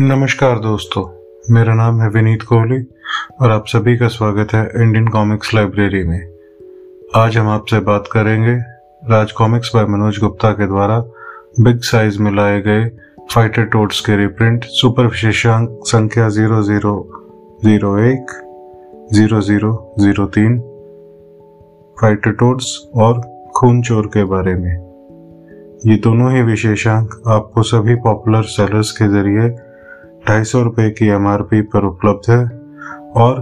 नमस्कार दोस्तों, मेरा नाम है विनीत कोहली और आप सभी का स्वागत है इंडियन कॉमिक्स लाइब्रेरी में। आज हम आपसे बात करेंगे राज कॉमिक्स बाय मनोज गुप्ता के द्वारा बिग साइज में लाए गए फाइटर टॉड्स के रिप्रिंट सुपर विशेषांक संख्या 0001, 0003 फाइटर टॉड्स और खून चोर के बारे में। ये दोनों ही विशेषांक आपको सभी पॉपुलर सेलर्स के जरिए 250 रुपये की MRP पर उपलब्ध है और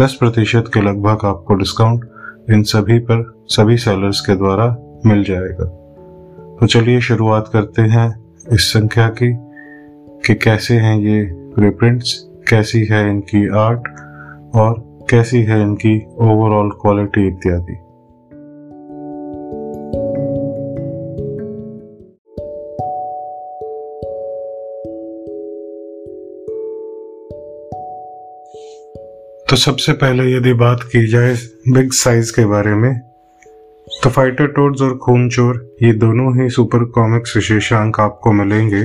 10% के लगभग आपको डिस्काउंट इन सभी पर सभी सेलर्स के द्वारा मिल जाएगा। तो चलिए शुरुआत करते हैं इस संख्या की कि कैसे हैं ये रिप्रिंट्स, कैसी है इनकी आर्ट और कैसी है इनकी ओवरऑल क्वालिटी इत्यादि। तो सबसे पहले यदि बात की जाए बिग साइज के बारे में, तो फाइटर टॉड्स और खून चोर ये दोनों ही सुपर कॉमिक्स विशेषांक आपको मिलेंगे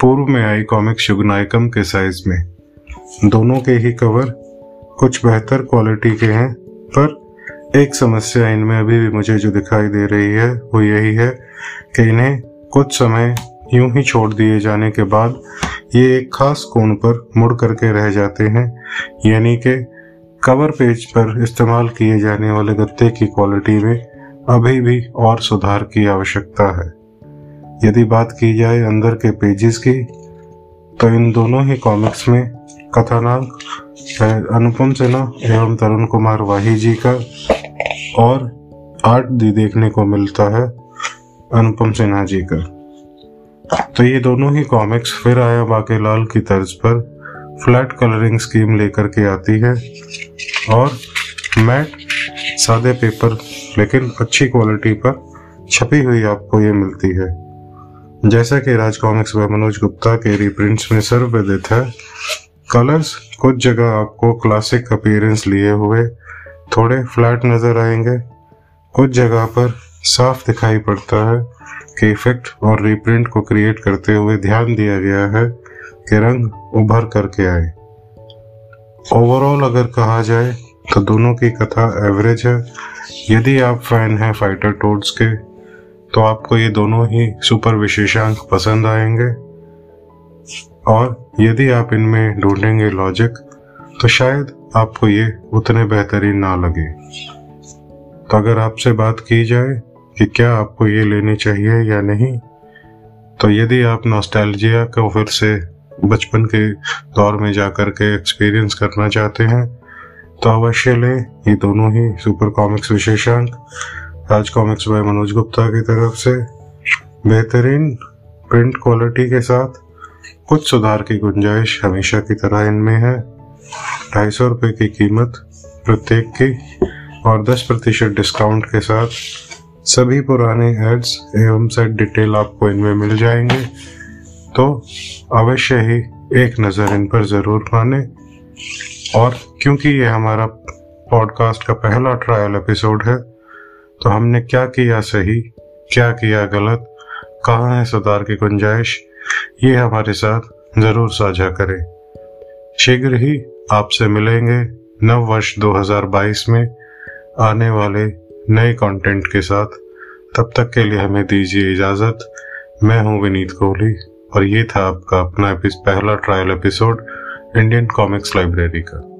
पूर्व में आई कॉमिक्स युगनायकम के साइज में। दोनों के ही कवर कुछ बेहतर क्वालिटी के हैं, पर एक समस्या इनमें अभी भी मुझे जो दिखाई दे रही है वो यही है कि इन्हें कुछ समय यूं ही छोड़ दिए जाने के बाद ये एक खास कोण पर मुड़ करके रह जाते हैं, यानी कि कवर पेज पर इस्तेमाल किए जाने वाले गत्ते की क्वालिटी में अभी भी और सुधार की आवश्यकता है। यदि बात की जाए अंदर के पेजेस की, तो इन दोनों ही कॉमिक्स में कथानांक अनुपम सिन्हा एवं तरुण कुमार वाही जी का और आर्ट भी देखने को मिलता है अनुपम सिन्हा जी का। तो ये दोनों ही कॉमिक्स फिर आया बाके लाल की तर्ज पर फ्लैट कलरिंग स्कीम लेकर के आती है और मैट सादे पेपर लेकिन अच्छी क्वालिटी पर छपी हुई आपको ये मिलती है। जैसा कि राज कॉमिक्स बाय मनोज गुप्ता के रिप्रिंट्स में सर्वविदित है, कलर्स कुछ जगह आपको क्लासिक अपीयरेंस लिए हुए थोड़े फ्लैट नज़र आएंगे, कुछ जगह पर साफ दिखाई पड़ता है कि इफेक्ट और रिप्रिंट को क्रिएट करते हुए ध्यान दिया गया है कि रंग उभर करके आए। ओवरऑल अगर कहा जाए तो दोनों की कथा एवरेज है। यदि आप फैन हैं फाइटर टॉड्स के तो आपको ये दोनों ही सुपर विशेषांक पसंद आएंगे, और यदि आप इनमें ढूंढेंगे लॉजिक तो शायद आपको ये उतने बेहतरीन ना लगे। तो अगर आपसे बात की जाए कि क्या आपको ये लेनी चाहिए या नहीं, तो यदि आप नॉस्टैल्जिया को फिर से बचपन के दौर में जाकर के एक्सपीरियंस करना चाहते हैं तो अवश्य लें। ये दोनों ही सुपर कॉमिक्स विशेषांक राज कॉमिक्स बाय मनोज गुप्ता की तरफ से बेहतरीन प्रिंट क्वालिटी के साथ कुछ सुधार की गुंजाइश हमेशा की तरह इनमें है। 250 रुपये की कीमत प्रत्येक की और 10% डिस्काउंट के साथ सभी पुराने एड्स एवं सेट डिटेल आपको इनमें मिल जाएंगे, तो अवश्य ही एक नज़र इन पर ज़रूर माने। और क्योंकि ये हमारा पॉडकास्ट का पहला ट्रायल एपिसोड है, तो हमने क्या किया सही, क्या किया गलत, कहाँ है सुधार की गुंजाइश, ये हमारे साथ ज़रूर साझा करें। शीघ्र ही आपसे मिलेंगे नव वर्ष 2022 में आने वाले नए कंटेंट के साथ। तब तक के लिए हमें दीजिए इजाज़त। मैं हूँ विनीत कोहली और ये था आपका अपना पहला trial episode Indian comics library का।